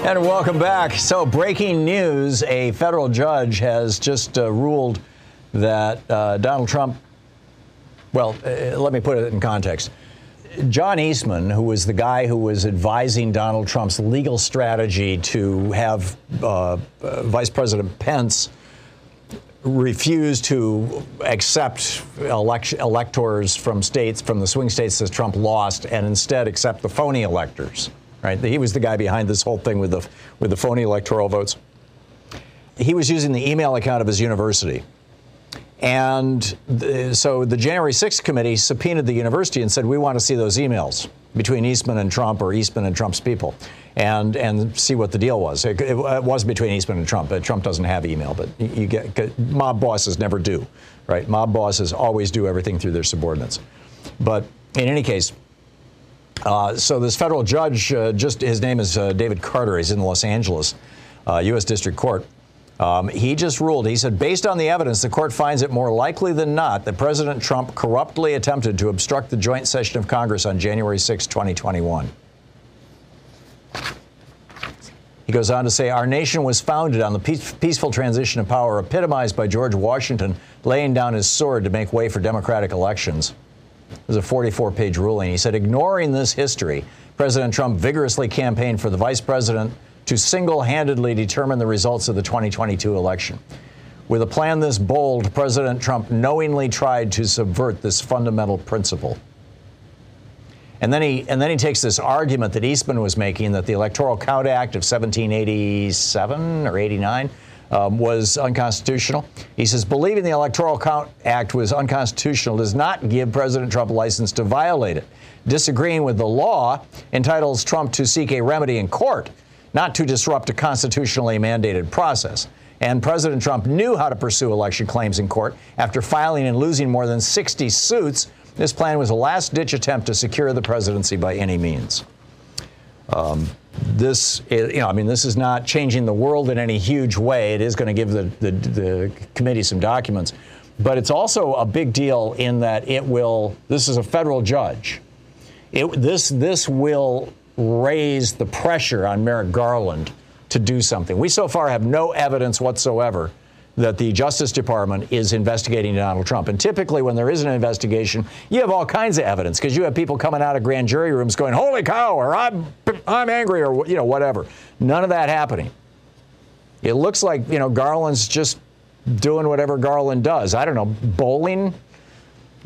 And welcome back. So, breaking news, a federal judge has just ruled that Donald Trump, well, let me put it in context. John Eastman, who was the guy who was advising Donald Trump's legal strategy to have Vice President Pence refused to accept electors from states, from the swing states that Trump lost, and instead accept the phony electors. Right? He was the guy behind this whole thing with the phony electoral votes. He was using the email account of his university, and so the January 6th committee subpoenaed the university and said, "We want to see those emails between Eastman and Trump, or Eastman and Trump's people, and see what the deal was." It was between Eastman and Trump. Trump doesn't have email, but you get mob bosses never do, right? Mob bosses always do everything through their subordinates. But in any case, so this federal judge, his name is David Carter. He's in Los Angeles, U.S. District Court. He just ruled. He said, based on the evidence, the court finds it more likely than not that President Trump corruptly attempted to obstruct the joint session of Congress on January 6, 2021. He goes on to say, our nation was founded on the peaceful transition of power epitomized by George Washington laying down his sword to make way for democratic elections. It was a 44-page ruling. He said, ignoring this history, President Trump vigorously campaigned for the vice president to single-handedly determine the results of the 2022 election. With a plan this bold, President Trump knowingly tried to subvert this fundamental principle. And then he takes this argument that Eastman was making that the Electoral Count Act of 1787 or 89 was unconstitutional. He says, believing the Electoral Count Act was unconstitutional does not give President Trump license to violate it. Disagreeing with the law entitles Trump to seek a remedy in court, not to disrupt a constitutionally mandated process. And President Trump knew how to pursue election claims in court. After filing and losing more than 60 suits, this plan was a last-ditch attempt to secure the presidency by any means. This is not changing the world in any huge way. It is going to give the committee some documents. But it's also a big deal in that it will, this is a federal judge. This will raise the pressure on Merrick Garland to do something. We so far have no evidence whatsoever that the Justice Department is investigating Donald Trump. And typically when there is an investigation, you have all kinds of evidence because you have people coming out of grand jury rooms going, holy cow, or I'm angry, or whatever. None of that happening. It looks like, Garland's just doing whatever Garland does. I don't know, bowling,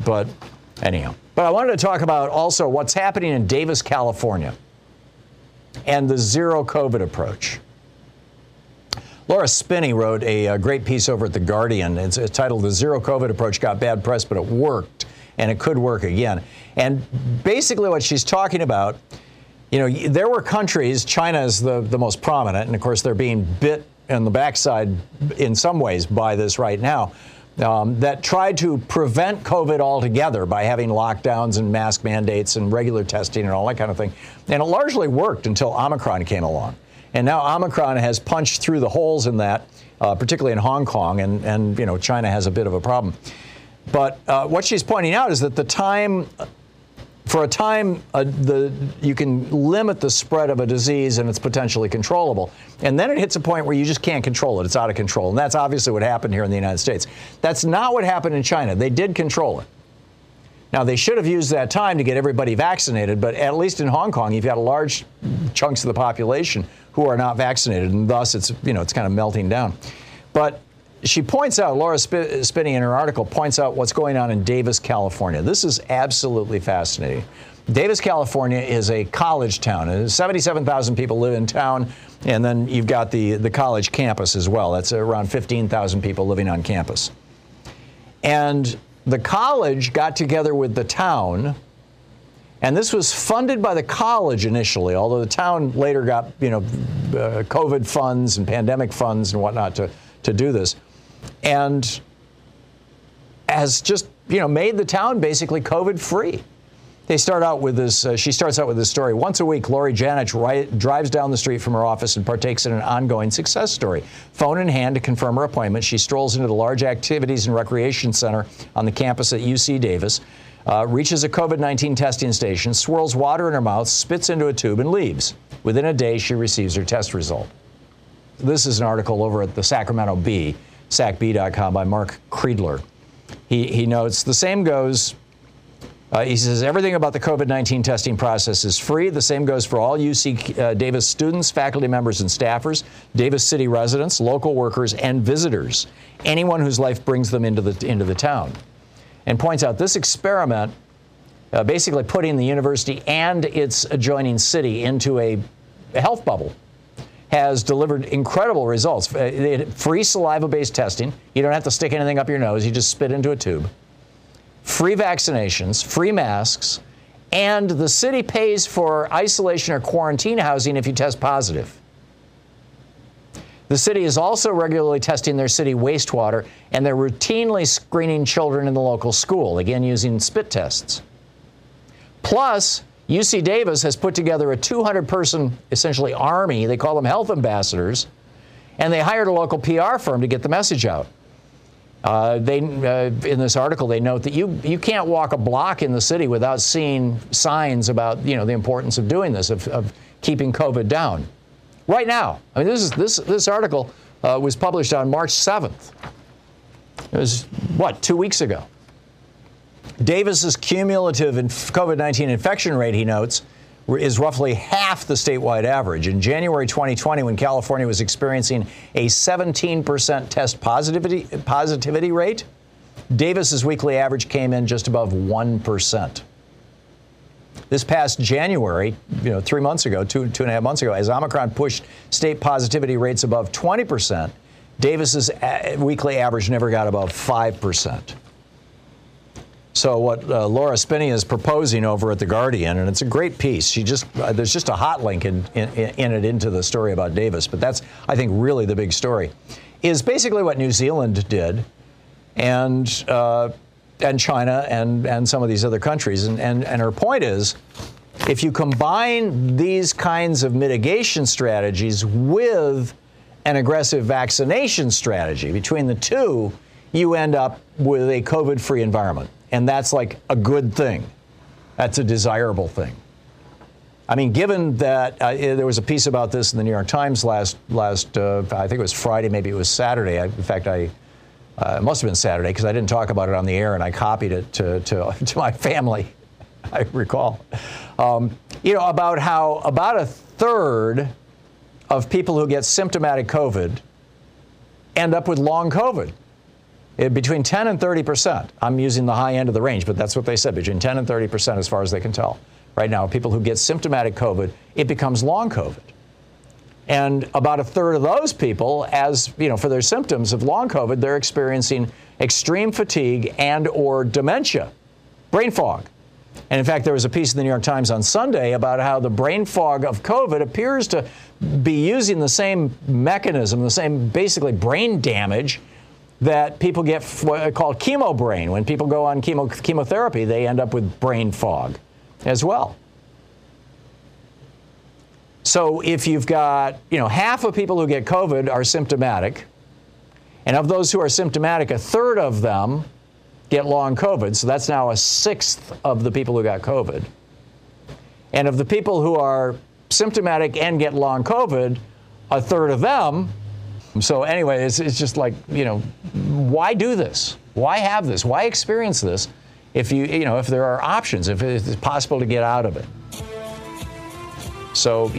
but anyhow. But I wanted to talk about also what's happening in Davis, California, and the zero COVID approach. Laura Spinney wrote a great piece over at The Guardian. It's titled, The Zero COVID Approach Got Bad Press, But It Worked, and It Could Work Again. And basically what she's talking about, there were countries, China is the most prominent, and of course they're being bit in the backside in some ways by this right now, that tried to prevent COVID altogether by having lockdowns and mask mandates and regular testing and all that kind of thing. And it largely worked until Omicron came along. And now Omicron has punched through the holes in that particularly in Hong Kong, and you know, China has a bit of a problem. But what she's pointing out is that the time, for a time, you can limit the spread of a disease and it's potentially controllable. And then it hits a point where you just can't control it. It's out of control. And that's obviously what happened here in the United States. That's not what happened in China. They did control it. Now, they should have used that time to get everybody vaccinated. But at least in Hong Kong, you've got large chunks of the population who are not vaccinated. And thus, it's, you know, it's kind of melting down. But she points out, Laura Spinney in her article points out what's going on in Davis, California. This is absolutely fascinating. Davis, California is a college town. 77,000 people live in town, and then you've got the college campus as well. That's around 15,000 people living on campus. And the college got together with the town, and this was funded by the college initially, although the town later got, you know, COVID funds and pandemic funds and whatnot to do this. And has just, you know, made the town basically COVID free. They start out with this, she starts out with this story. Once a week, Lori Janich drives down the street from her office and partakes in an ongoing success story. Phone in hand to confirm her appointment, she strolls into the large activities and recreation center on the campus at UC Davis, reaches a COVID-19 testing station, swirls water in her mouth, spits into a tube, and leaves. Within a day, she receives her test result. This is an article over at the Sacramento Bee, sacb.com, by Mark Creedler. He notes, the same goes, he says, everything about the COVID-19 testing process is free. The same goes for all UC Davis students, faculty members and staffers, Davis City residents, local workers, and visitors, anyone whose life brings them into the town. And points out this experiment, basically putting the university and its adjoining city into a health bubble, has delivered incredible results. Free saliva-based testing. You don't have to stick anything up your nose. You just spit into a tube. Free vaccinations, free masks, and the city pays for isolation or quarantine housing if you test positive. The city is also regularly testing their city wastewater, and they're routinely screening children in the local school, again using spit tests. Plus, UC Davis has put together a 200-person, essentially, army. They call them health ambassadors. And they hired a local PR firm to get the message out. In this article, they note that you can't walk a block in the city without seeing signs about, you know, the importance of doing this, of keeping COVID down. Right now, I mean, this article was published on March 7th. It was, what, 2 weeks ago. Davis's cumulative COVID-19 infection rate, he notes, is roughly half the statewide average. In January 2020, when California was experiencing a 17% test positivity rate, Davis's weekly average came in just above 1%. This past January, you know, 3 months ago, two and a half months ago, as Omicron pushed state positivity rates above 20%, Davis's weekly average never got above 5%. So what Laura Spinney is proposing over at The Guardian, and it's a great piece. She just there's just a hot link in it into the story about Davis, but that's, I think, really the big story, is basically what New Zealand did, and China and some of these other countries. And her point is, if you combine these kinds of mitigation strategies with an aggressive vaccination strategy, between the two, you end up with a COVID-free environment. And that's like a good thing. That's a desirable thing. I mean, given that there was a piece about this in the New York Times last I think it was Friday, maybe it was Saturday. It must have been Saturday because I didn't talk about it on the air and I copied it to my family, I recall. You know, about how about a third of people who get symptomatic COVID end up with long COVID. Between 10 and 30%. I'm using the high end of the range, but that's what they said, between 10 and 30% as far as they can tell. Right now, people who get symptomatic COVID, it becomes long COVID. And about a third of those people, as you know, for their symptoms of long COVID, they're experiencing extreme fatigue and or dementia, brain fog. And in fact, there was a piece in the New York Times on Sunday about how the brain fog of COVID appears to be using the same mechanism, the same basically brain damage that people get what are called chemo brain. When people go on chemotherapy, they end up with brain fog as well. So if you've got, you know, half of people who get COVID are symptomatic, And of those who are symptomatic, a third of them get long COVID. So that's now a sixth of the people who got COVID. And of the people who are symptomatic and get long COVID, a third of them. So anyway, it's just like, why do this? Why have this? Why experience this? If if there are options, if it's possible to get out of it. So,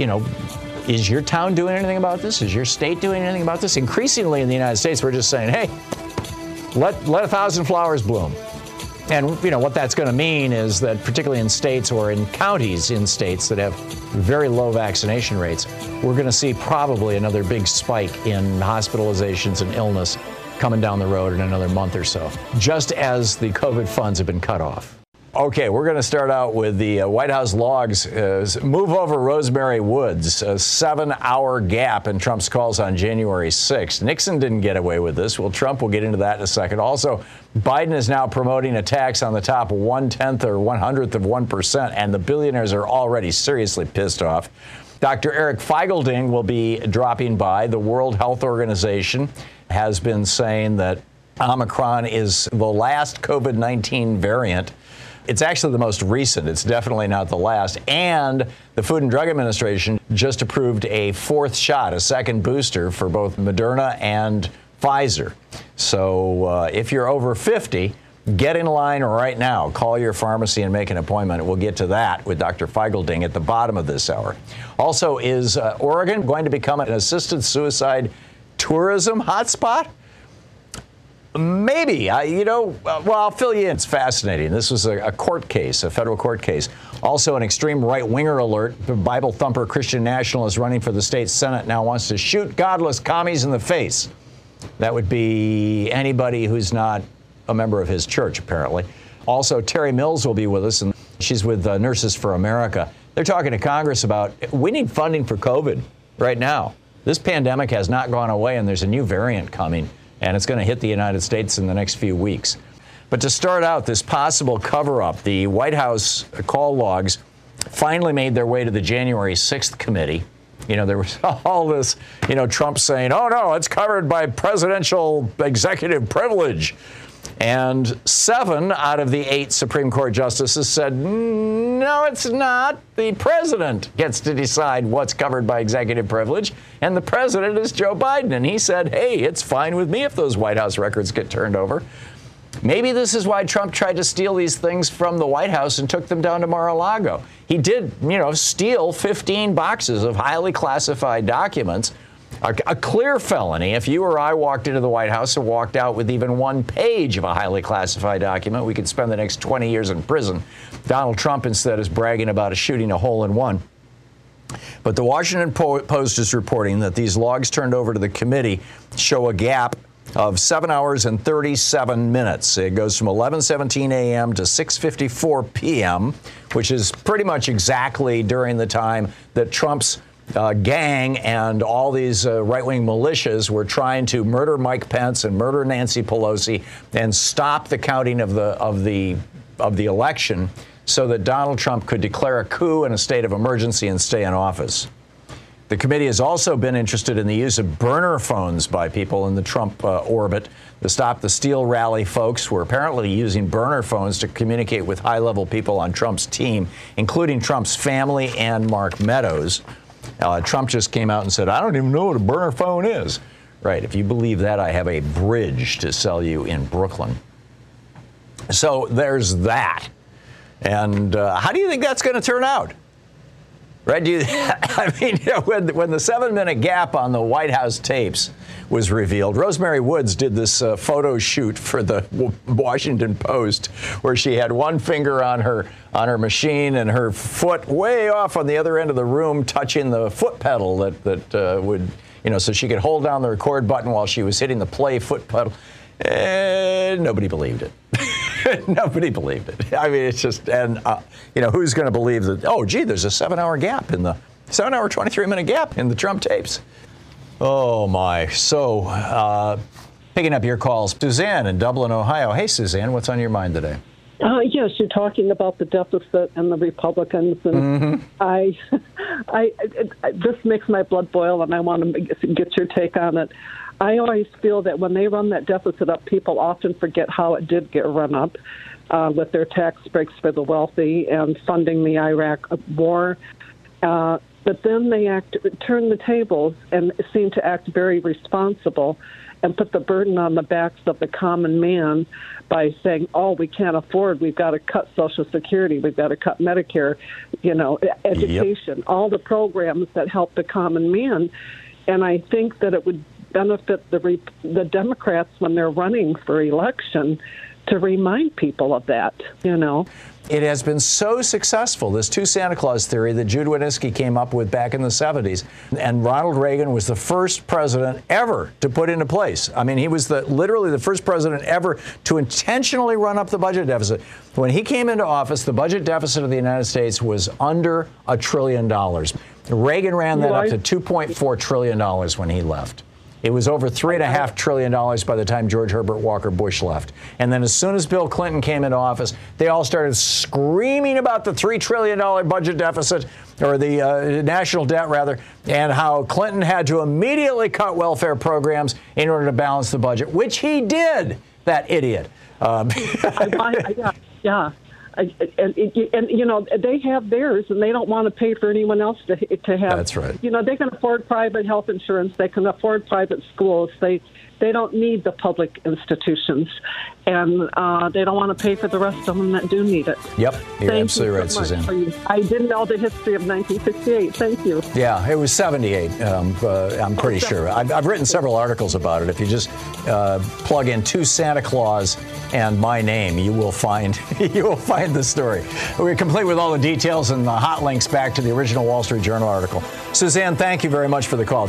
is your town doing anything about this? Is your state doing anything about this? Increasingly in the United States, we're just saying, hey, let 1,000 flowers bloom. And, what that's going to mean is that particularly in states or in counties in states that have very low vaccination rates, we're going to see probably another big spike in hospitalizations and illness coming down the road in another month or so, just as the COVID funds have been cut off. Okay, we're going to start out with the White House logs. Move over Rosemary Woods, a 7-hour gap in Trump's calls on January 6th. Nixon didn't get away with this. Well, Trump, we'll get into that in a second. Also, Biden is now promoting attacks on the top 0.1% or 0.100%, and the billionaires are already seriously pissed off. Dr. Eric Feigl-Ding will be dropping by. The World Health Organization has been saying that Omicron is the last COVID-19 variant. It's actually the most recent. It's definitely not the last. And the Food and Drug Administration just approved a fourth shot, a second booster for both Moderna and Pfizer. So if you're over 50, get in line right now. Call your pharmacy and make an appointment. We'll get to that with Dr. Feigl-Ding at the bottom of this hour. Also, is Oregon going to become an assisted suicide tourism hotspot? Maybe. I'll fill you in. It's fascinating. This was a court case, a federal court case. Also, an extreme right-winger alert. The Bible thumper Christian nationalist running for the state Senate now wants to shoot godless commies in the face. That would be anybody who's not a member of his church, apparently. Also, Teri Mills will be with us, and she's with Nurses for America. They're talking to Congress about, we need funding for COVID right now. This pandemic has not gone away, and there's a new variant coming. And it's going to hit the United States in the next few weeks. But to start out, this possible cover-up, the White House call logs finally made their way to the January 6th committee. There was all this, Trump saying, oh, no, it's covered by presidential executive privilege. And 7 out of the 8 Supreme Court justices said, no, it's not. The president gets to decide what's covered by executive privilege. And the president is Joe Biden. And he said, hey, it's fine with me if those White House records get turned over. Maybe this is why Trump tried to steal these things from the White House and took them down to Mar-a-Lago. He did, steal 15 boxes of highly classified documents. A clear felony if you or I walked into the White House and walked out with even one page of a highly classified document, we could spend the next 20 years in prison. Donald Trump instead is bragging about shooting a hole in one. But the Washington Post is reporting that these logs turned over to the committee show a gap of 7 hours and 37 minutes. It goes from 11:17 a.m. to 6:54 p.m., which is pretty much exactly during the time that Trump's gang and all these right-wing militias were trying to murder Mike Pence and murder Nancy Pelosi and stop the counting of the election so that Donald Trump could declare a coup and a state of emergency and stay in office. The committee has also been interested in the use of burner phones by people in the Trump orbit. The Stop the Steal rally folks were apparently using burner phones to communicate with high-level people on Trump's team, including Trump's family and Mark Meadows. Trump just came out and said, I don't even know what a burner phone is. Right. If you believe that, I have a bridge to sell you in Brooklyn. So there's that. And how do you think that's going to turn out? Right. When the 7-minute gap on the White House tapes was revealed, Rosemary Woods did this photo shoot for the Washington Post where she had one finger on her machine and her foot way off on the other end of the room touching the foot pedal that would, so she could hold down the record button while she was hitting the play foot pedal. And nobody believed it. Nobody believed it. I mean, it's just, and, who's going to believe that, there's a 7-hour gap in the 7-hour, 23-minute gap in the Trump tapes. Oh, my. So picking up your calls, Suzanne in Dublin, Ohio. Hey, Suzanne, what's on your mind today? Yes, you're talking about the deficit and the Republicans, and this makes my blood boil, and I want to get your take on it. I always feel that when they run that deficit up, people often forget how it did get run up with their tax breaks for the wealthy and funding the Iraq war. But then they turn the tables and seem to act very responsible and put the burden on the backs of the common man by saying, oh, we can't afford, we've got to cut Social Security, we've got to cut Medicare, you know, education, all the programs that help the common man. And I think that it would benefit the Democrats when they're running for election to remind people of that, you know. It has been so successful, this two Santa Claus theory that Jude Winniski came up with back in the 70s. And Ronald Reagan was the first president ever to put into place. I mean, he was literally the first president ever to intentionally run up the budget deficit. When he came into office, the budget deficit of the United States was under $1 trillion. Reagan ran that up to $2.4 trillion when he left. It was over $3.5 trillion by the time George Herbert Walker Bush left. And then as soon as Bill Clinton came into office, they all started screaming about the $3 trillion budget deficit, or the national debt rather, and how Clinton had to immediately cut welfare programs in order to balance the budget, which he did, that idiot. And you know, they have theirs, and they don't want to pay for anyone else to have. That's right. You know, they can afford private health insurance. They can afford private schools. They don't need the public institutions, and they don't want to pay for the rest of them that do need it. Yep, you're absolutely right, Suzanne. I didn't know the history of 1968. Thank you. Yeah, it was 78, I'm pretty sure. I've written several articles about it. If you just plug in two Santa Claus and my name, you will find the story. We're complete with all the details and the hot links back to the original Wall Street Journal article. Suzanne, thank you very much for the call.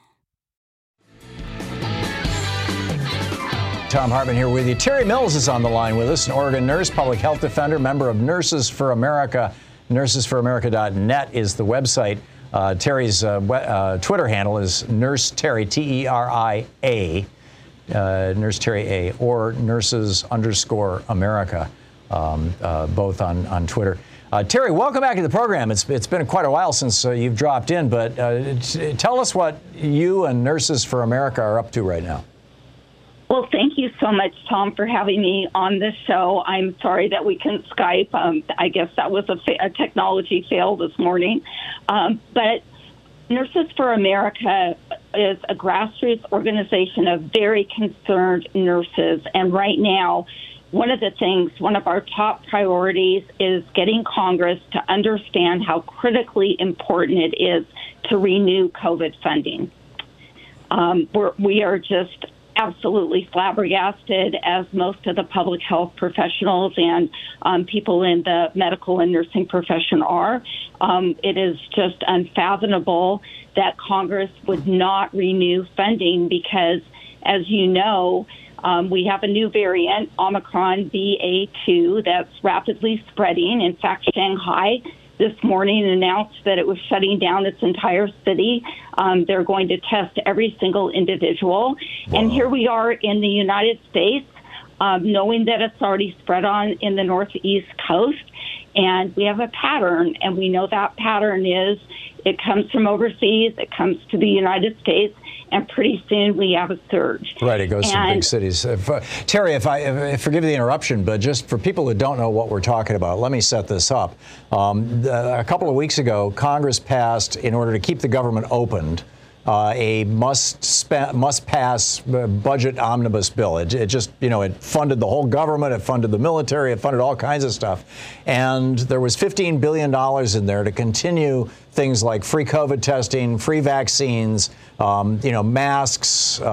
Tom Hartman here with you. Teri Mills is on the line with us, an Oregon nurse, public health defender, member of Nurses for America. Nursesforamerica.net is the website. Terry's Twitter handle is Nurse Teri, T-E-R-I-A, Nurse Teri A, or Nurses_America, both on Twitter. Teri, welcome back to the program. It's been quite a while since you've dropped in, but tell us what you and Nurses for America are up to right now. Well, thank you so much, Tom, for having me on this show. I'm sorry that we couldn't Skype. I guess that was a technology fail this morning. But Nurses for America is a grassroots organization of very concerned nurses. And right now, one of our top priorities is getting Congress to understand how critically important it is to renew COVID funding. We are just absolutely flabbergasted, as most of the public health professionals and people in the medical and nursing profession are. It is just unfathomable that Congress would not renew funding because, as you know, we have a new variant, Omicron BA2, that's rapidly spreading. In fact, Shanghai this morning announced that it was shutting down its entire city. They're going to test every single individual. Wow. And here we are in the United States, knowing that it's already spread on in the Northeast Coast. And we have a pattern, and we know that pattern is it comes from overseas, it comes to the United States, and pretty soon we have a surge. Right, it goes to big cities. Teri, if I forgive the interruption, but just for people who don't know what we're talking about, let me set this up. A couple of weeks ago, Congress passed, in order to keep the government opened, a must pass budget omnibus bill. It just, you know, it funded the whole government, it funded the military, it funded all kinds of stuff. And there was $15 billion in there to continue things like free COVID testing, free vaccines, masks, the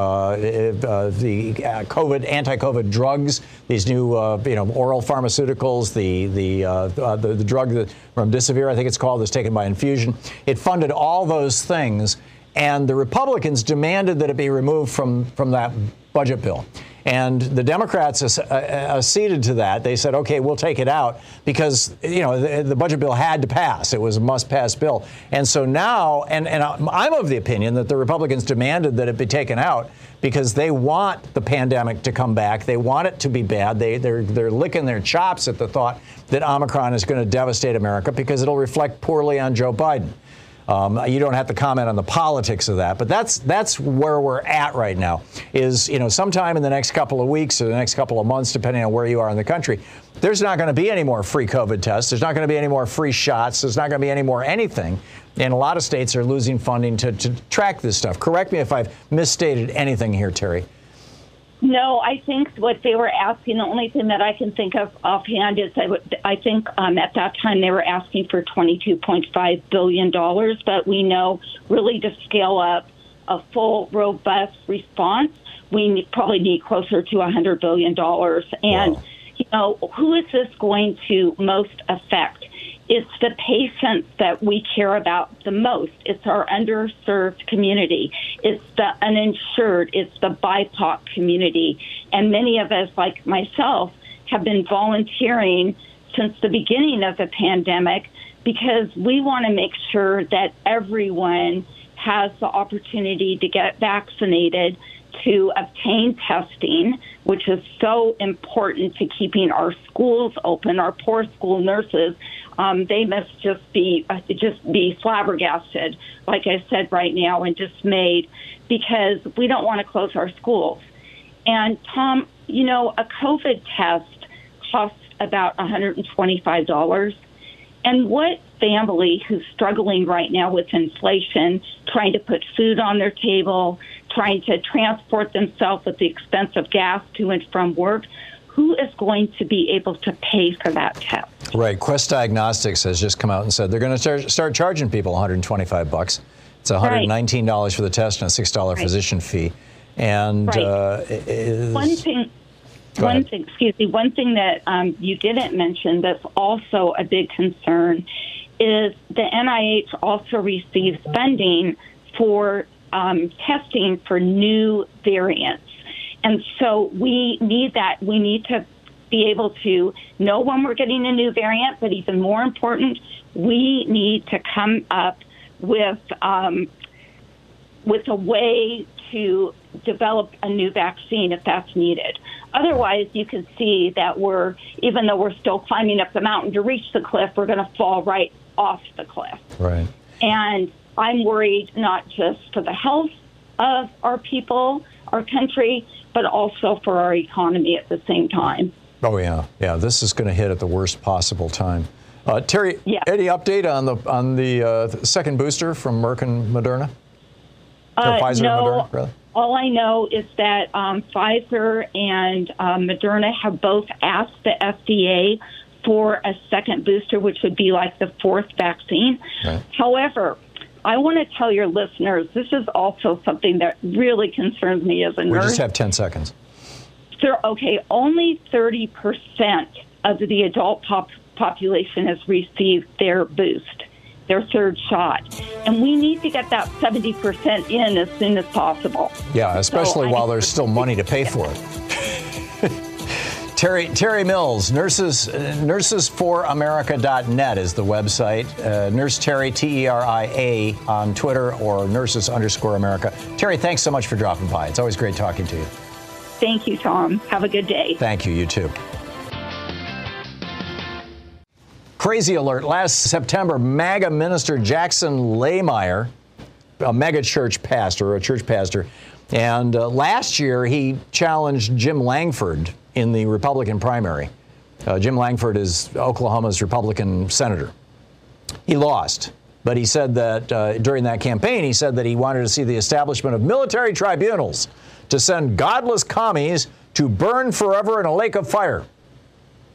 anti-COVID drugs, these new, oral pharmaceuticals, the drug that remdesivir, I think it's called, that's taken by infusion. It funded all those things. And the Republicans demanded that it be removed from that budget bill. And the Democrats acceded to that. They said, OK, we'll take it out because, the budget bill had to pass. It was a must pass bill. And so now, and I'm of the opinion that the Republicans demanded that it be taken out because they want the pandemic to come back. They want it to be bad. They're licking their chops at the thought that Omicron is going to devastate America because it'll reflect poorly on Joe Biden. You don't have to comment on the politics of that, but that's where we're at right now. Is sometime in the next couple of weeks or the next couple of months, depending on where you are in the country, there's not going to be any more free COVID tests. There's not going to be any more free shots. There's not going to be any more anything. And a lot of states are losing funding to track this stuff. Correct me if I've misstated anything here, Teri. No, I think what they were asking, the only thing that I can think of offhand is I think at that time they were asking for $22.5 billion, but we know really to scale up a full, robust response, we probably need closer to $100 billion. And, wow. Who is this going to most affect? It's the patients that we care about the most. It's our underserved community. It's the uninsured. It's the BIPOC community. And many of us, like myself, have been volunteering since the beginning of the pandemic because we want to make sure that everyone has the opportunity to get vaccinated, to obtain testing, which is so important to keeping our schools open. Our poor school nurses, they must just be flabbergasted, like I said, right now, and dismayed because we don't want to close our schools. And Tom, a COVID test costs about $125. And what family who's struggling right now with inflation, trying to put food on their table, trying to transport themselves at the expense of gas to and from work, who is going to be able to pay for that test? Right. Quest Diagnostics has just come out and said they're going to start charging people $125. It's $119 for the test and a $6 physician fee. And one thing that you didn't mention that's also a big concern is the NIH also receives funding for testing for new variants. And so we need that. We need to be able to know when we're getting a new variant, but even more important, we need to come up with a way to develop a new vaccine if that's needed. Otherwise, you can see that even though we're still climbing up the mountain to reach the cliff, we're going to fall right off the cliff. Right. And I'm worried not just for the health of our people, our country, but also for our economy at the same time. Oh, yeah. Yeah, this is going to hit at the worst possible time. Teri, any update on the second booster from Merck and Moderna? Pfizer and Moderna, really? All I know is that Pfizer and Moderna have both asked the FDA for a second booster, which would be like the fourth vaccine. Right. However, I want to tell your listeners, this is also something that really concerns me as a nurse. We just have 10 seconds. So, okay, only 30% of the adult population has received their boost, their third shot. And we need to get that 70% in as soon as possible. Yeah, especially so while there's still money to pay for it. Teri Mills, nursesforamerica.net is the website. Nurse Teri, T-E-R-I-A on Twitter, or nurses_America. Teri, thanks so much for dropping by. It's always great talking to you. Thank you, Tom. Have a good day. Thank you. You too. Crazy alert. Last September, MAGA minister Jackson Lehmeyer, a church pastor, and last year he challenged Jim Lankford in the Republican primary. Jim Lankford is Oklahoma's Republican senator. He lost, but he said that during that campaign, he said that he wanted to see the establishment of military tribunals to send godless commies to burn forever in a lake of fire.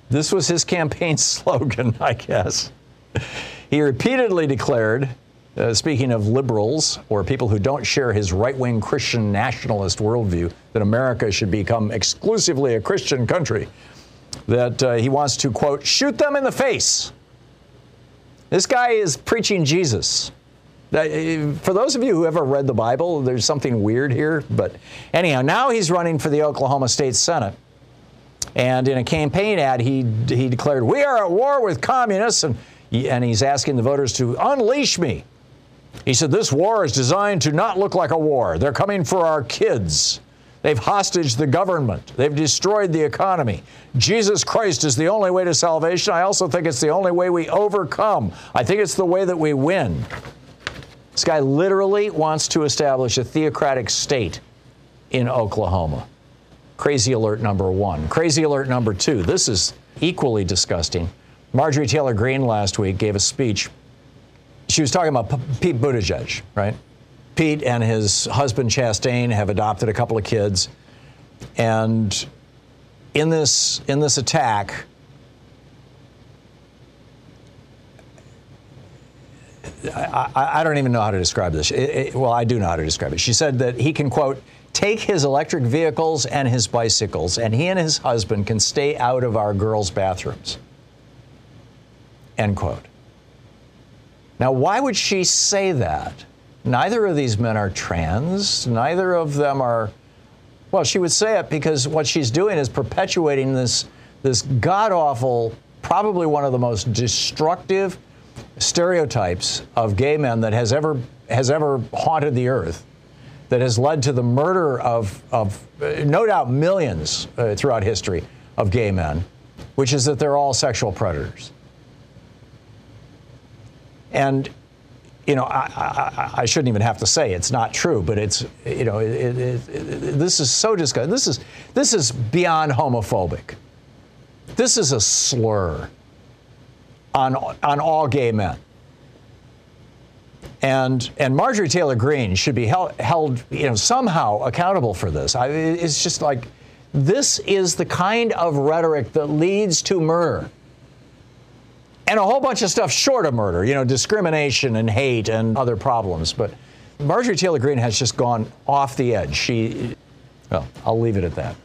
This was his campaign slogan, I guess. He repeatedly declared, speaking of liberals or people who don't share his right-wing Christian nationalist worldview, that America should become exclusively a Christian country, that he wants to, quote, shoot them in the face. This guy is preaching Jesus. For those of you who ever read the Bible, there's something weird here. But anyhow, now he's running for the Oklahoma State Senate. And in a campaign ad, he declared, we are at war with communists, and he's asking the voters to unleash me. He said, this war is designed to not look like a war. They're coming for our kids. They've hostaged the government. They've destroyed the economy. Jesus Christ is the only way to salvation. I also think it's the only way we overcome. I think it's the way that we win. This guy literally wants to establish a theocratic state in Oklahoma. Crazy alert number one. Crazy alert number two. This is equally disgusting. Marjorie Taylor Greene last week gave a speech. She was talking about Pete Buttigieg, right? Pete and his husband Chastain have adopted a couple of kids. And in this attack, I don't even know how to describe this. I do know how to describe it. She said that he can, quote, take his electric vehicles and his bicycles, and he and his husband can stay out of our girls' bathrooms. End quote. Now, why would she say that? Neither of these men are trans. Neither of them are, well, she would say it because what she's doing is perpetuating this god-awful, probably one of the most destructive stereotypes of gay men that has ever haunted the earth, that has led to the murder of no doubt millions throughout history of gay men, which is that they're all sexual predators. And, you know, I shouldn't even have to say it's not true, but it's, you know, this is so disgusting. This is beyond homophobic. This is a slur on all gay men. And Marjorie Taylor Greene should be held, you know, somehow accountable for this. It's just like, this is the kind of rhetoric that leads to murder. And a whole bunch of stuff short of murder, you know, discrimination and hate and other problems. But Marjorie Taylor Greene has just gone off the edge. Well, I'll leave it at that.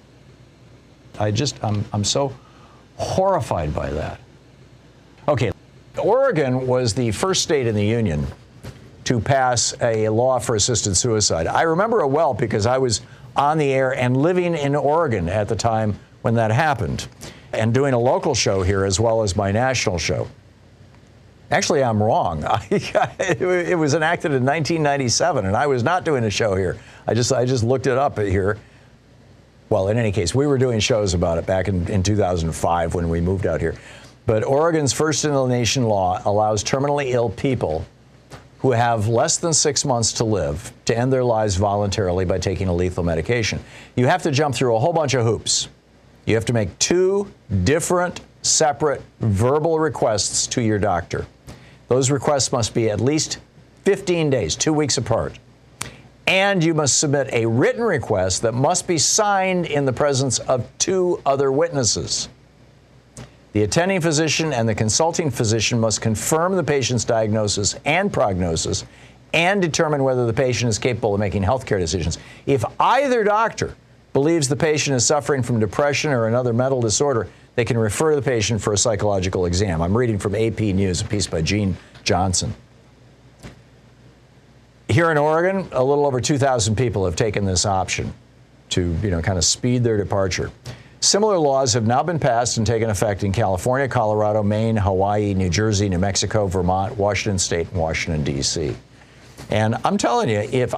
I'm so horrified by that. Okay, Oregon was the first state in the union to pass a law for assisted suicide. I remember it well because I was on the air and living in Oregon at the time when that happened, and doing a local show here as well as my national show. Actually, I'm wrong. It was enacted in 1997, and I was not doing a show here. I just looked it up here. Well, in any case, we were doing shows about it back in 2005 when we moved out here. But Oregon's first-in-the-nation law allows terminally ill people who have less than 6 months to live to end their lives voluntarily by taking a lethal medication. You have to jump through a whole bunch of hoops. You have to make 2 different, separate verbal requests to your doctor. Those requests must be at least 15 days, 2 weeks apart. And you must submit a written request that must be signed in the presence of 2 other witnesses. The attending physician and the consulting physician must confirm the patient's diagnosis and prognosis and determine whether the patient is capable of making healthcare decisions. If either doctor believes the patient is suffering from depression or another mental disorder, they can refer the patient for a psychological exam. I'm reading from AP News, a piece by Gene Johnson. Here in Oregon, a little over 2,000 people have taken this option to, kind of speed their departure. Similar laws have now been passed and taken effect in California, Colorado, Maine, Hawaii, New Jersey, New Mexico, Vermont, Washington State, and Washington, D.C. And I'm telling you, if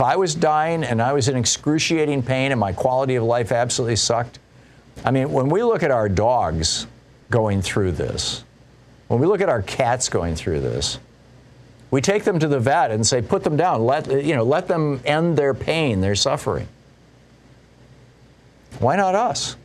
I was dying and I was in excruciating pain and my quality of life absolutely sucked, I mean, when we look at our dogs going through this, when we look at our cats going through this, we take them to the vet and say, put them down, let them end their pain, their suffering. Why not us?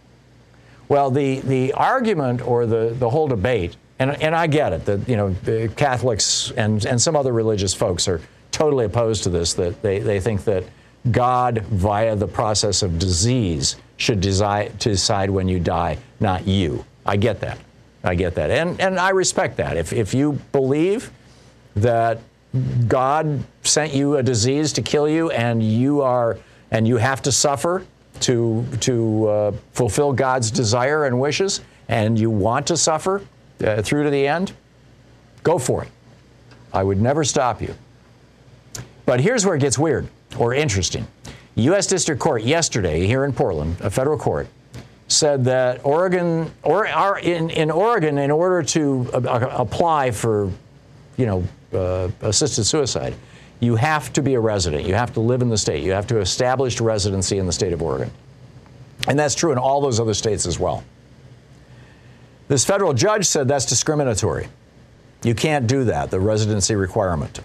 Well, the argument or the whole debate, and I get it, that the Catholics and some other religious folks are totally opposed to this, that they think that God, via the process of disease, should decide when you die, not you. I get that. And I respect that. If you believe that God sent you a disease to kill you and you have to suffer to fulfill God's desire and wishes, and you want to suffer through to the end, go for it. I would never stop you. But here's where it gets weird or interesting. U.S. District Court yesterday here in Portland, a federal court, said that in Oregon, in order to apply for assisted suicide, you have to be a resident. You have to live in the state. You have to establish residency in the state of Oregon. And that's true in all those other states as well. This federal judge said that's discriminatory. You can't do that, the residency requirement.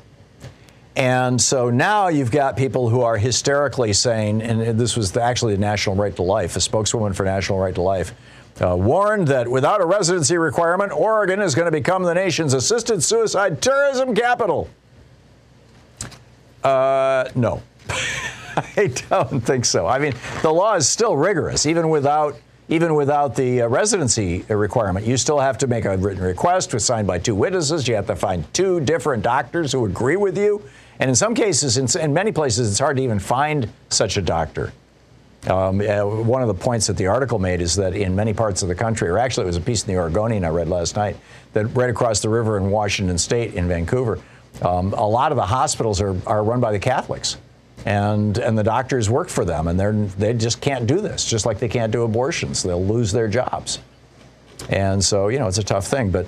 And so now you've got people who are hysterically saying, and this was actually the National Right to Life, a spokeswoman for National Right to Life, warned that without a residency requirement, Oregon is going to become the nation's assisted suicide tourism capital. No, I don't think so. I mean, the law is still rigorous, even without the residency requirement. You still have to make a written request, was signed by two witnesses. You have to find two different doctors who agree with you. And in some cases, in many places, it's hard to even find such a doctor. One of the points that the article made is that in many parts of the country, or actually it was a piece in the Oregonian I read last night, that right across the river in Washington State, in Vancouver, a lot of the hospitals are run by the Catholics, and the doctors work for them, and they just can't do this, just like they can't do abortions. They'll lose their jobs. And so, it's a tough thing. But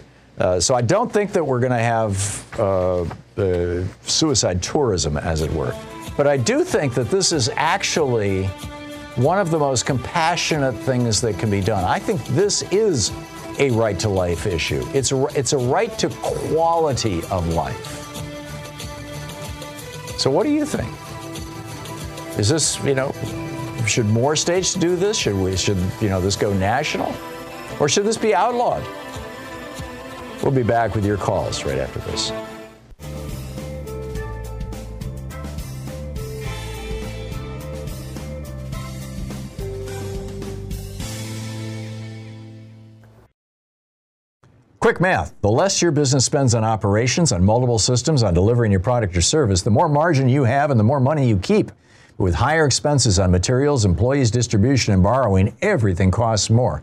so I don't think that we're going to have suicide tourism, as it were. But I do think that this is actually one of the most compassionate things that can be done. I think this is a right to life issue. It's a right to quality of life. So what do you think? Is this, should more states do this? Should this go national? Or should this be outlawed? We'll be back with your calls right after this. Quick math. The less your business spends on operations, on multiple systems, on delivering your product or service, the more margin you have and the more money you keep. But with higher expenses on materials, employees, distribution, and borrowing, everything costs more.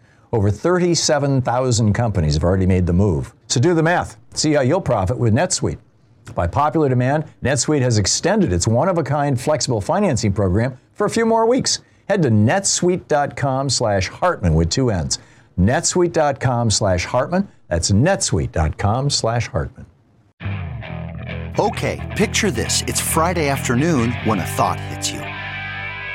Over 37,000 companies have already made the move. So do the math. See how you'll profit with NetSuite. By popular demand, NetSuite has extended its one-of-a-kind flexible financing program for a few more weeks. Head to netsuite.com/Hartman with two N's. netsuite.com/Hartman. That's netsuite.com/Hartman. Okay, picture this. It's Friday afternoon when a thought hits you.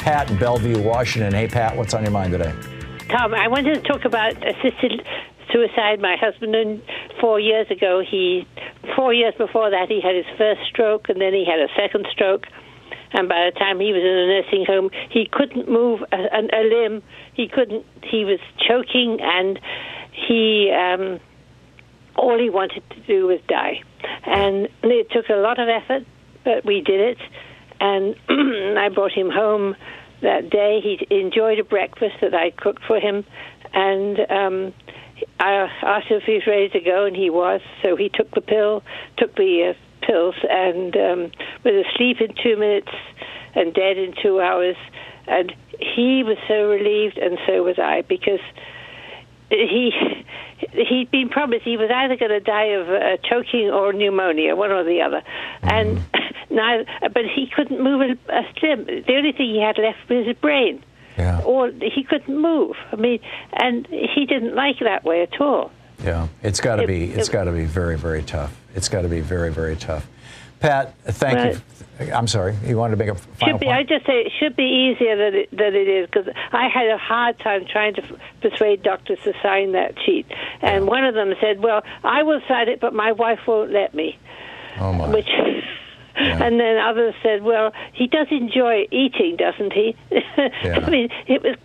Pat in Bellevue, Washington. Hey, Pat, what's on your mind today? Tom, I wanted to talk about assisted suicide. My husband, 4 years ago, 4 years before that, he had his first stroke, and then he had a second stroke. And by the time he was in a nursing home, he couldn't move a limb. He was choking, and all he wanted to do was die. And it took a lot of effort, but we did it. And I brought him home that day. He enjoyed a breakfast that I cooked for him. And I asked if he was ready to go, and he was. So he took the pills, and was asleep in 2 minutes and dead in 2 hours. And he was so relieved, and so was I, because he'd been promised he was either going to die of choking or pneumonia, one or the other. And now, but he couldn't move a limb. The only thing he had left was his brain. Yeah. Or he couldn't move. I mean, and he didn't like that way at all. Yeah, it's got to be very, very tough. It's got to be very, very tough. Pat, thank you. I'm sorry, you wanted to make a final point? I just say it should be easier than it is, because I had a hard time trying to persuade doctors to sign that sheet. And one of them said, well, I will sign it, but my wife won't let me. Oh, my. And then others said, well, he does enjoy eating, doesn't he? Yeah. I mean, it was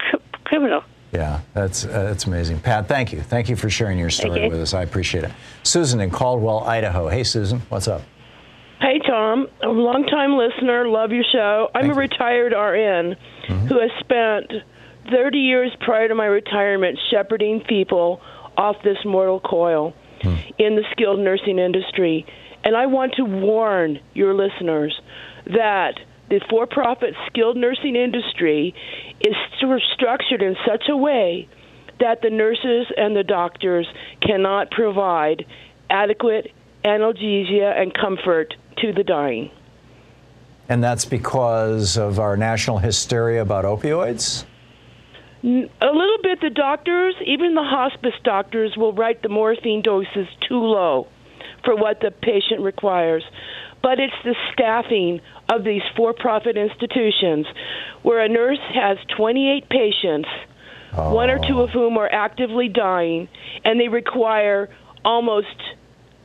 criminal. Yeah, that's amazing. Pat, thank you. Thank you for sharing your story with us. I appreciate it. Susan in Caldwell, Idaho. Hey, Susan, what's up? Hey, Tom. I'm a long-time listener. Love your show. I'm a retired RN who has spent 30 years prior to my retirement shepherding people off this mortal coil in the skilled nursing industry. And I want to warn your listeners that the for-profit skilled nursing industry is structured in such a way that the nurses and the doctors cannot provide adequate analgesia and comfort to the dying. And that's because of our national hysteria about opioids? A little bit. The doctors, even the hospice doctors, will write the morphine doses too low for what the patient requires. But it's the staffing of these for-profit institutions where a nurse has 28 patients, one or two of whom are actively dying, and they require almost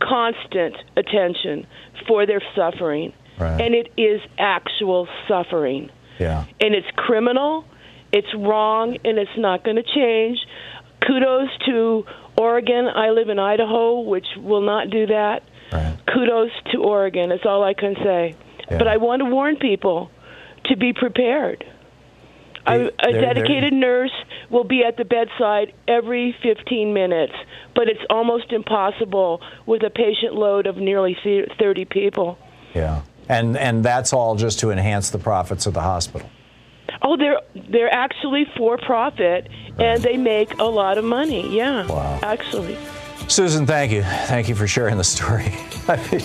constant attention for their suffering. Right. And it is actual suffering. Yeah. And it's criminal, it's wrong, and it's not going to change. Kudos to Oregon. I live in Idaho, which will not do that. Right. Kudos to Oregon. That's all I can say. Yeah. But I want to warn people to be prepared. A dedicated nurse will be at the bedside every 15 minutes, but it's almost impossible with a patient load of nearly 30 people. Yeah, and that's all just to enhance the profits of the hospital. Oh, they're actually for profit, and they make a lot of money. Yeah, wow. Actually. Susan, thank you. Thank you for sharing the story. I mean,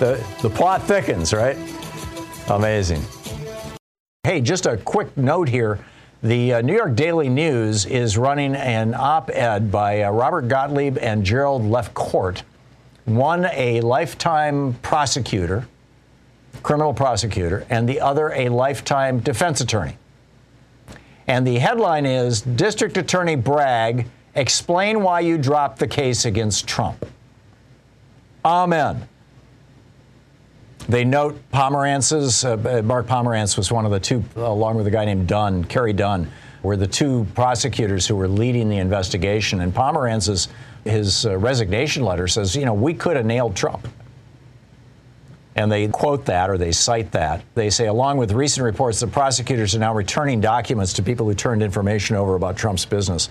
the plot thickens, right? Amazing. Hey, just a quick note here. The New York Daily News is running an op-ed by Robert Gottlieb and Gerald Lefcourt. One, a lifetime prosecutor, criminal prosecutor, and the other, a lifetime defense attorney. And the headline is, District Attorney Bragg, explain why you dropped the case against Trump. Amen. They note Pomerance's, Mark Pomerantz was one of the two, along with a guy named Dunn, Kerry Dunn, were the two prosecutors who were leading the investigation. And Pomerance's, his resignation letter says, we could have nailed Trump. And they quote that, or they cite that. They say, along with recent reports, the prosecutors are now returning documents to people who turned information over about Trump's business.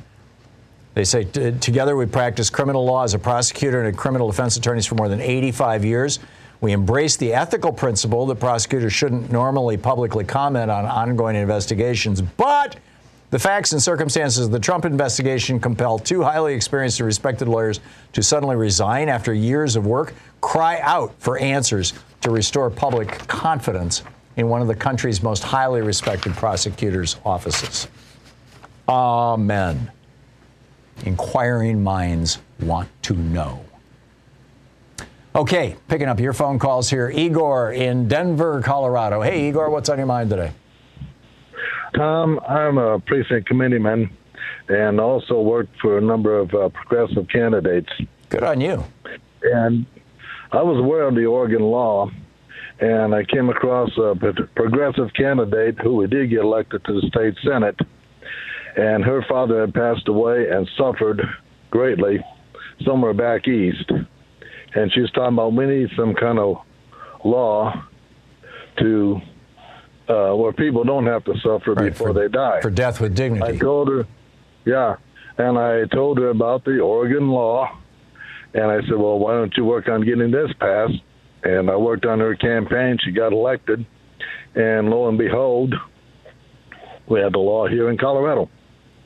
They say, together we practiced criminal law as a prosecutor and criminal defense attorneys for more than 85 years. We embrace the ethical principle that prosecutors shouldn't normally publicly comment on ongoing investigations, but the facts and circumstances of the Trump investigation compel two highly experienced and respected lawyers to suddenly resign after years of work, cry out for answers to restore public confidence in one of the country's most highly respected prosecutors' offices. Amen. Inquiring minds want to know. Okay, picking up your phone calls here. Igor in Denver, Colorado. Hey, Igor, what's on your mind today? Tom, I'm a precinct committeeman and also worked for a number of progressive candidates. Good on you. And I was aware of the Oregon law, and I came across a progressive candidate who we did get elected to the state senate, and her father had passed away and suffered greatly somewhere back east. And she was talking about we need some kind of law to where people don't have to suffer before they die. For death with dignity. I told her, yeah, and I told her about the Oregon law. And I said, well, why don't you work on getting this passed? And I worked on her campaign. She got elected. And lo and behold, we had the law here in Colorado.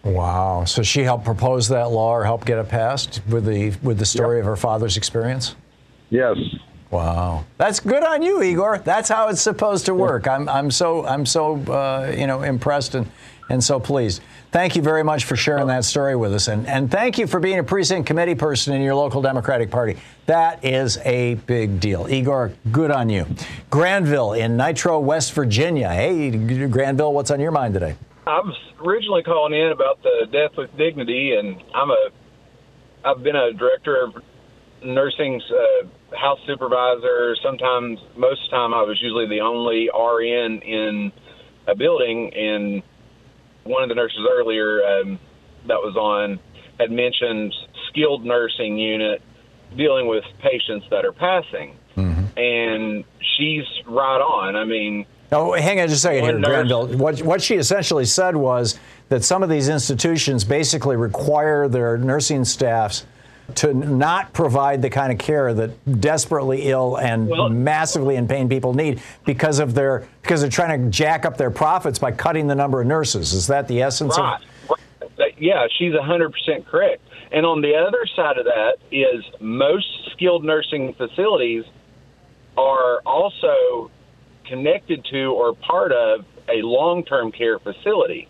Wow. So she helped propose that law or helped get it passed with the story of her father's experience? Yes. Wow. That's good on you, Igor. That's how it's supposed to work. I'm so impressed and so pleased. Thank you very much for sharing that story with us. And thank you for being a precinct committee person in your local Democratic Party. That is a big deal. Igor, good on you. Granville in Nitro, West Virginia. Hey, Granville, what's on your mind today? I was originally calling in about the death with dignity, and I've been a director of nursing's house supervisor. Sometimes, most of the time, I was usually the only RN in a building, and one of the nurses earlier that was on had mentioned skilled nursing unit dealing with patients that are passing. Mm-hmm. And she's right on. I mean... Oh, hang on just a second here, Granville. What she essentially said was that some of these institutions basically require their nursing staffs to not provide the kind of care that desperately ill and massively in pain people need because they're trying to jack up their profits by cutting the number of nurses. Is that the essence of? Yeah, she's 100% correct. And on the other side of that is most skilled nursing facilities are also connected to or part of a long-term care facility,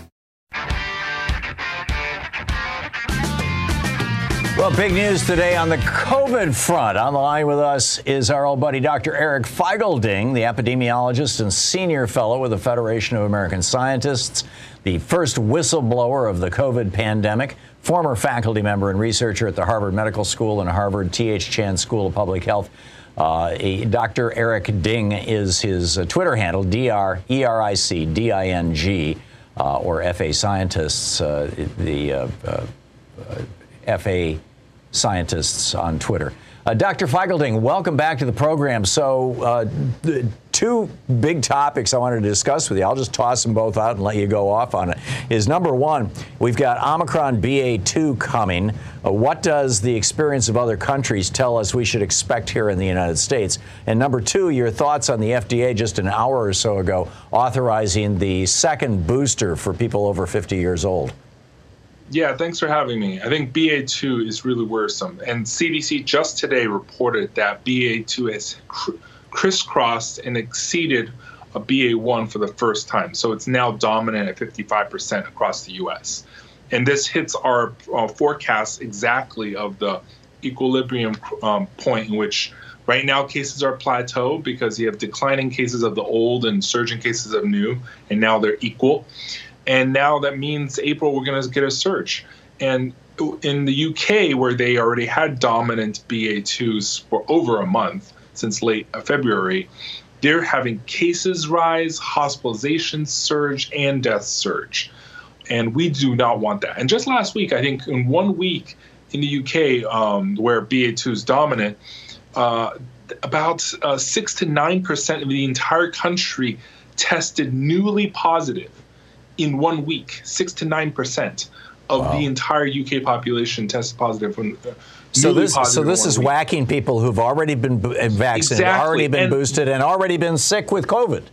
Well, big news today on the COVID front. On the line with us is our old buddy, Dr. Eric Feigl-Ding, the epidemiologist and senior fellow with the Federation of American Scientists, the first whistleblower of the COVID pandemic, former faculty member and researcher at the Harvard Medical School and Harvard T.H. Chan School of Public Health. Dr. Eric Ding is his Twitter handle, DrEricDing, or F.A. Scientists, F.A. Scientists on Twitter. Dr. Feigl-Ding, welcome back to the program. So two big topics I wanted to discuss with you. I'll just toss them both out and let you go off on it. Is number one, we've got Omicron BA2 coming. What does the experience of other countries tell us we should expect here in the United States? And number two, your thoughts on the FDA just an hour or so ago authorizing the second booster for people over 50 years old. Yeah, thanks for having me. I think BA2 is really worrisome. And CDC just today reported that BA2 has crisscrossed and exceeded a BA1 for the first time. So it's now dominant at 55% across the U.S. And this hits our forecast exactly of the equilibrium point in which right now cases are plateaued because you have declining cases of the old and surging cases of new, and now they're equal. And now that means April, we're going to get a surge. And in the UK, where they already had dominant BA2s for over a month since late February, they're having cases rise, hospitalizations surge, and deaths surge. And we do not want that. And just last week, I think in 1 week in the UK, where BA2 is dominant, about 6 to 9% of the entire country tested newly positive in 1 week. 6 to 9% of the entire UK population tested positive. So this is whacking people who've already been vaccinated, already been boosted, and already been sick with COVID.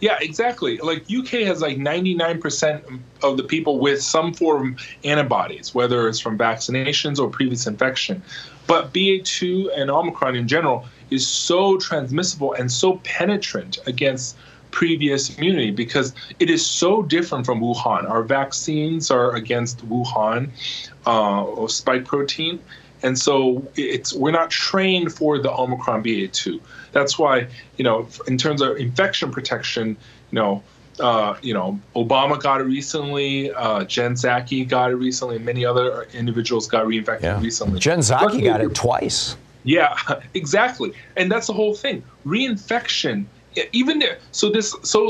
Yeah, exactly. Like UK has like 99% of the people with some form of antibodies, whether it's from vaccinations or previous infection. But BA2 and Omicron in general is so transmissible and so penetrant against previous immunity because it is so different from Wuhan. Our vaccines are against Wuhan spike protein. And so we're not trained for the Omicron BA2. That's why, in terms of infection protection, Obama got it recently, Jen Psaki got it recently, and many other individuals got reinfected recently. Jen Psaki got it twice. Yeah, exactly. And that's the whole thing. Reinfection, even there. So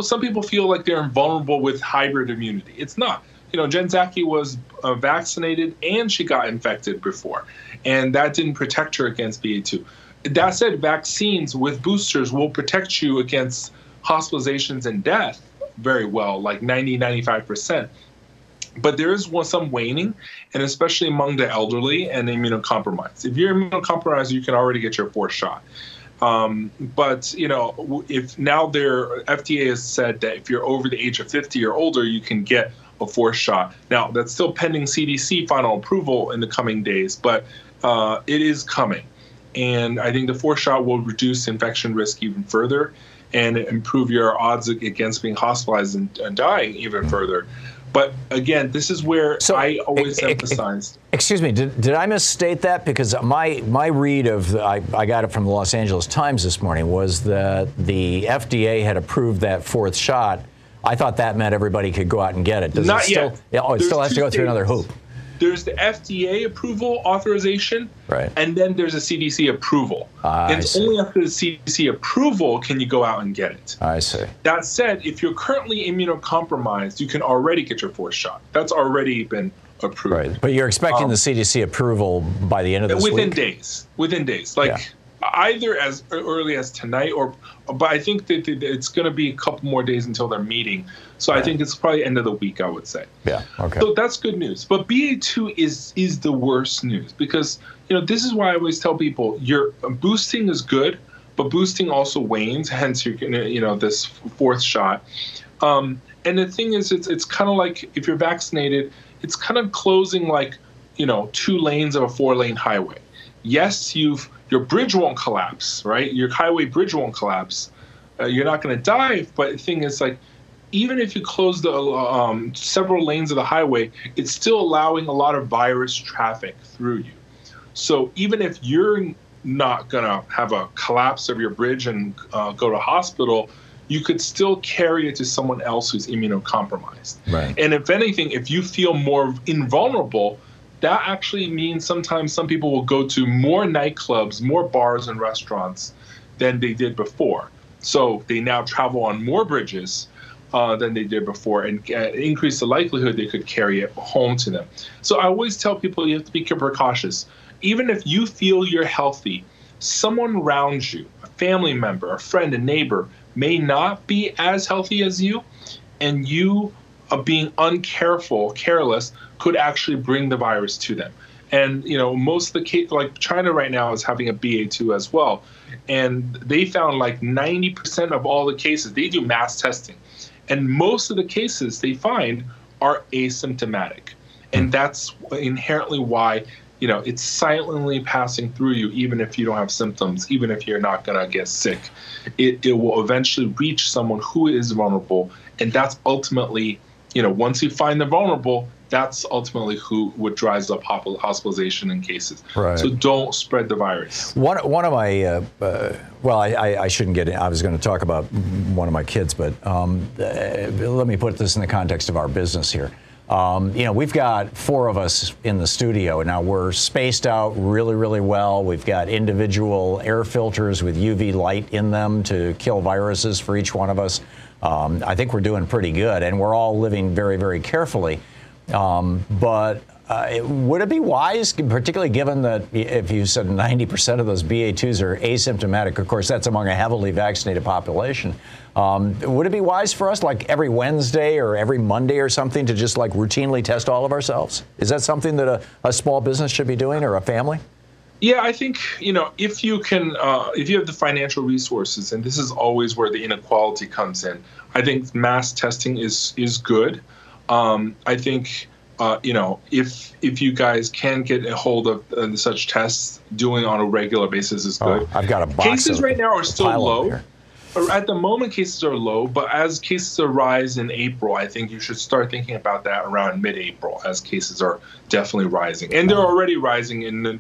some people feel like they're invulnerable with hybrid immunity. It's not. Jen Psaki was vaccinated and she got infected before, and that didn't protect her against BA2. That said, vaccines with boosters will protect you against hospitalizations and death very well, like 90, 95%. But there is some waning, and especially among the elderly and the immunocompromised. If you're immunocompromised, you can already get your fourth shot. But, if now FDA has said that if you're over the age of 50 or older, you can get a fourth shot. Now, that's still pending CDC final approval in the coming days, but it is coming. And I think the fourth shot will reduce infection risk even further and improve your odds against being hospitalized and dying even further. But again, this is where I always emphasize. Excuse me, did I misstate that? Because my read of, I got it from the Los Angeles Times this morning, was that the FDA had approved that fourth shot. I thought that meant everybody could go out and get it. Not yet. It still has to go through another hoop. There's the FDA approval authorization, right, and then there's a CDC approval. And it's only after the CDC approval can you go out and get it. I see. That said, if you're currently immunocompromised, you can already get your fourth shot. That's already been approved. Right. But you're expecting the CDC approval by the end of this week? Within days. Either as early as tonight, but I think that it's going to be a couple more days until their meeting. So I think it's probably end of the week, I would say. Yeah. Okay. So that's good news. But BA2 is the worst news because this is why I always tell people your boosting is good, but boosting also wanes. Hence, you're going to this fourth shot. And the thing is, it's kind of like if you're vaccinated, it's kind of closing like two lanes of a 4-lane highway. Yes, your bridge won't collapse, right? Your highway bridge won't collapse. You're not going to die. But the thing is, even if you close the several lanes of the highway, it's still allowing a lot of virus traffic through you. So even if you're not going to have a collapse of your bridge and go to hospital, you could still carry it to someone else who's immunocompromised. Right. And if anything, if you feel more invulnerable, that actually means sometimes some people will go to more nightclubs, more bars and restaurants than they did before. So they now travel on more bridges than they did before and increase the likelihood they could carry it home to them. So I always tell people you have to be cautious. Even if you feel you're healthy, someone around you, a family member, a friend, a neighbor, may not be as healthy as you, and you of being careless, could actually bring the virus to them. And, most of the case, like China right now is having a BA2 as well. And they found 90% of all the cases, they do mass testing. And most of the cases they find are asymptomatic. And that's inherently why, it's silently passing through you, even if you don't have symptoms, even if you're not going to get sick. It will eventually reach someone who is vulnerable. And that's ultimately once you find the vulnerable, that's ultimately what drives up hospitalization and cases. Right. So don't spread the virus. One of my, I shouldn't get in. I was going to talk about one of my kids, but let me put this in the context of our business here. You know, we've got four of us in the studio now. We're spaced out really, really well. We've got individual air filters with UV light in them to kill viruses for each one of us. I think we're doing pretty good, and we're all living very, very carefully. Would it be wise, particularly given that if you said 90% of those BA2s are asymptomatic, of course, that's among a heavily vaccinated population. Would it be wise for us, like every Wednesday or every Monday or something, to just like routinely test all of ourselves? Is that something that a small business should be doing, or a family? Yeah, I think, you know, if you can, if you have the financial resources, and this is always where the inequality comes in, I think mass testing is good. I think, you know, if you guys can get a hold of such tests, doing on a regular basis is good. Oh, I've got a box. Cases right now are still low. At the moment, cases are low, but as cases arise in April, I think you should start thinking about that around mid-April, as cases are definitely rising, and they're already rising in the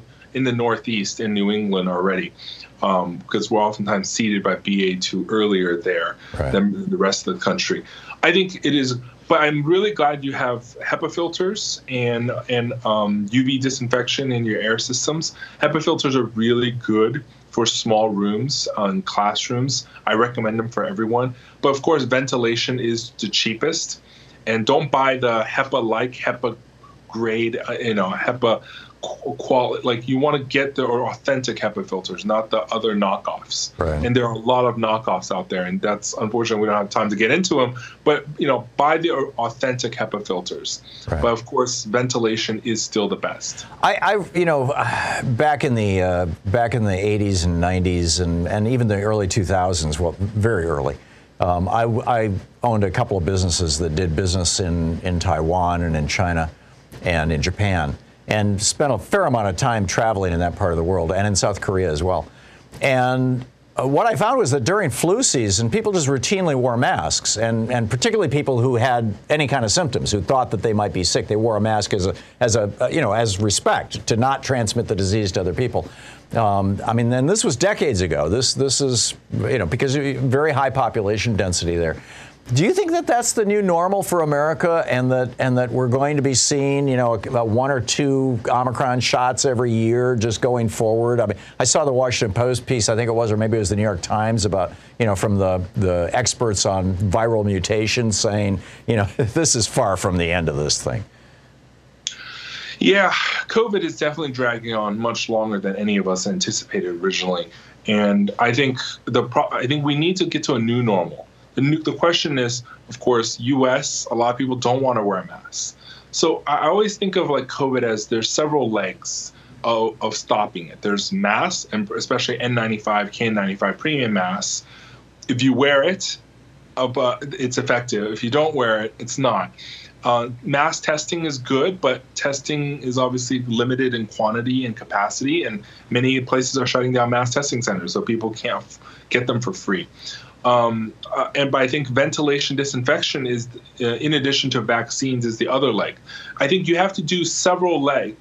Northeast, in New England already, because we're oftentimes seeded by BA2 earlier there than the rest of the country. I think it is. But I'm really glad you have HEPA filters and UV disinfection in your air systems. HEPA filters are really good for small rooms and classrooms. I recommend them for everyone. But of course, ventilation is the cheapest. And don't buy the HEPA grade, you know, HEPA quality. Like, you want to get the authentic HEPA filters, not the other knockoffs. Right. And there are a lot of knockoffs out there, and that's, unfortunately, we don't have time to get into them. But, you know, buy the authentic HEPA filters. Right. But of course, ventilation is still the best. I you know, back in the 80s and 90s and even the early 2000s, well, very early. I owned a couple of businesses that did business in Taiwan and in China and in Japan, and spent a fair amount of time traveling in that part of the world and in South Korea as well. And what I found was that during flu season, people just routinely wore masks, and particularly people who had any kind of symptoms, who thought that they might be sick. They wore a mask as a you know, as respect to not transmit the disease to other people. I mean, and this was decades ago. This is, you know, because very high population density there. Do you think that that's the new normal for America, and that we're going to be seeing, you know, about one or two Omicron shots every year just going forward? I mean, I saw the Washington Post piece, I think it was, or maybe it was the New York Times, about, you know, from the experts on viral mutations saying, you know, this is far from the end of this thing. Yeah, COVID is definitely dragging on much longer than any of us anticipated originally, and I think I think we need to get to a new normal. The question is, of course, U.S., a lot of people don't want to wear masks. So I always think of, like, COVID as there's several legs of stopping it. There's masks, and especially N95, KN95 premium masks. If you wear it, it's effective. If you don't wear it, it's not. Mass testing is good, but testing is obviously limited in quantity and capacity, and many places are shutting down mass testing centers, so people can't get them for free. But I think ventilation disinfection is, in addition to vaccines, is the other leg. I think you have to do several legs.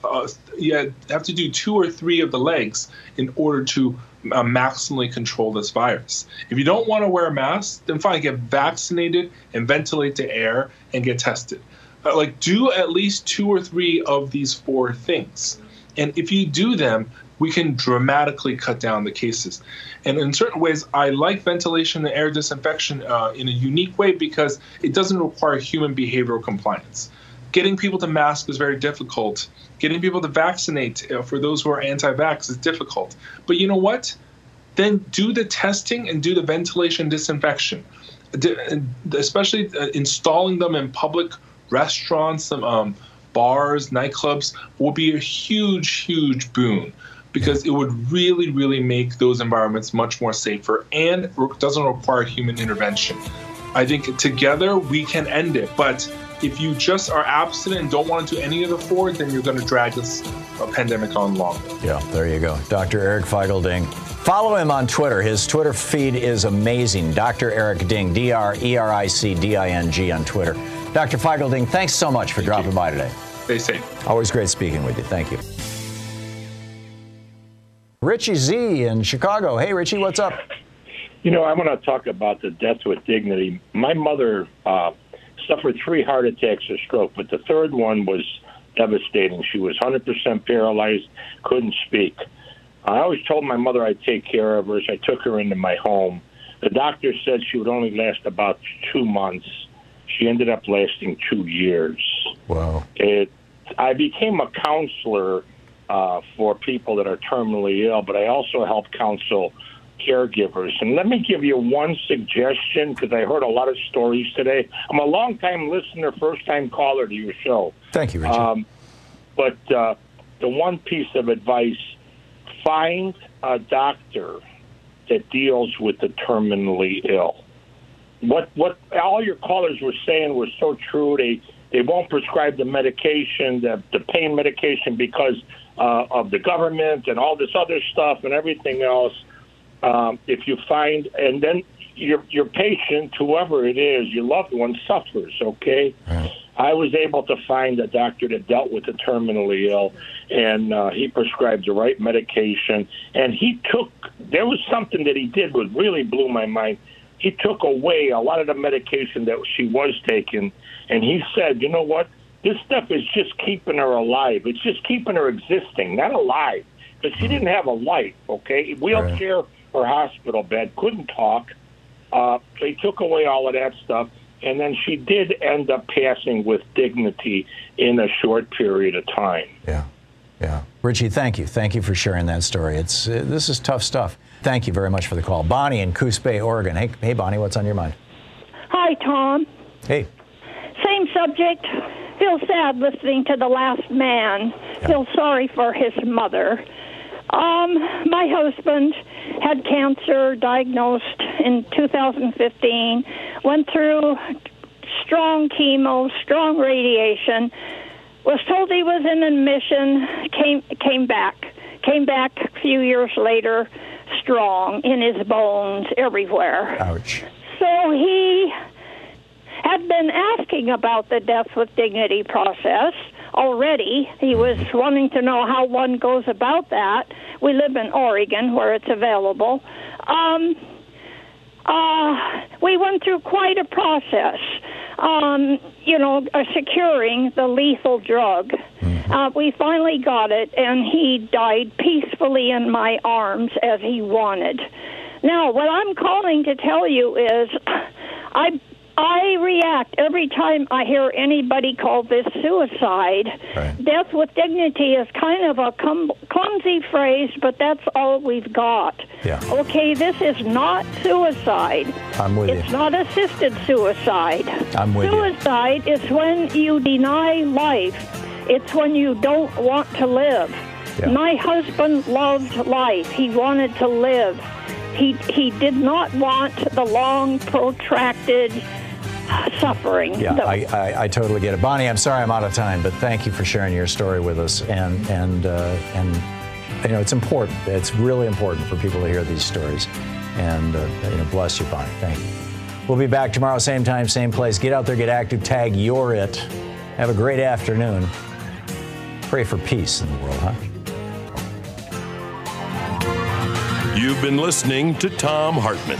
You have to do two or three of the legs in order to maximally control this virus. If you don't want to wear a mask, then fine, get vaccinated and ventilate the air and get tested. Like, do at least two or three of these four things. And if you do them, we can dramatically cut down the cases. And in certain ways, I like ventilation and air disinfection in a unique way, because it doesn't require human behavioral compliance. Getting people to mask is very difficult. Getting people to vaccinate for those who are anti-vax is difficult. But you know what? Then do the testing and do the ventilation disinfection, especially installing them in public restaurants, bars, nightclubs will be a huge, huge boon, because it would really, really make those environments much more safer, and doesn't require human intervention. I think together we can end it. But if you just are abstinent and don't want to do any of the four, then you're going to drag this pandemic on longer. Yeah, there you go. Dr. Eric Feigl-Ding. Follow him on Twitter. His Twitter feed is amazing. Dr. Eric Ding, DRERICDING on Twitter. Dr. Feigl-Ding, thanks so much for dropping by today. Stay safe. Always great speaking with you. Thank you. Richie Z in Chicago. Hey, Richie, what's up? You know, I want to talk about the death with dignity. My mother suffered 3 heart attacks or stroke, but the third one was devastating. She was 100% paralyzed, couldn't speak. I always told my mother I'd take care of her, so I took her into my home. The doctor said she would only last about 2 months. She ended up lasting 2 years. Wow. I became a counselor for people that are terminally ill, but I also help counsel caregivers. And let me give you one suggestion, because I heard a lot of stories today. I'm a long-time listener, first-time caller to your show. Thank you, Richard. But the one piece of advice, find a doctor that deals with the terminally ill. What all your callers were saying was so true. They won't prescribe the medication, the pain medication, because of the government and all this other stuff and everything else. If you find, and then your patient, whoever it is, your loved one suffers, okay? Right. I was able to find a doctor that dealt with the terminally ill, and he prescribed the right medication. And he took, there was something that he did that really blew my mind. He took away a lot of the medication that she was taking, and he said, you know what? This stuff is just keeping her alive. It's just keeping her existing, not alive, because she didn't have a life, okay? Wheelchair or hospital bed, couldn't talk. They took away all of that stuff, and then she did end up passing with dignity in a short period of time. Yeah, yeah. Richie, thank you. Thank you for sharing that story. It's this is tough stuff. Thank you very much for the call. Bonnie in Coos Bay, Oregon. Hey, Bonnie, what's on your mind? Hi, Tom. Hey. Same subject. Feel sad listening to the last man. Yeah. Feel sorry for his mother. My husband had cancer, diagnosed in 2015, went through strong chemo, strong radiation, was told he was in admission, came back a few years later, strong in his bones, everywhere. Ouch. So he had been asking about the Death with Dignity process already. He was wanting to know how one goes about that. We live in Oregon where it's available. We went through quite a process, securing the lethal drug. We finally got it, and he died peacefully in my arms as he wanted. Now, what I'm calling to tell you is I react every time I hear anybody call this suicide. Right. Death with dignity is kind of a clumsy phrase, but that's all we've got. Yeah. Okay, this is not suicide. I'm with you. It's not assisted suicide. I'm with you. Suicide is when you deny life. It's when you don't want to live. Yeah. My husband loved life. He wanted to live. He did not want the long, protracted suffering. Yeah, I totally get it. Bonnie, I'm sorry I'm out of time, but thank you for sharing your story with us. And it's important. It's really important for people to hear these stories. And, bless you, Bonnie. Thank you. We'll be back tomorrow, same time, same place. Get out there, get active, tag You're It. Have a great afternoon. Pray for peace in the world, huh? You've been listening to Tom Hartman.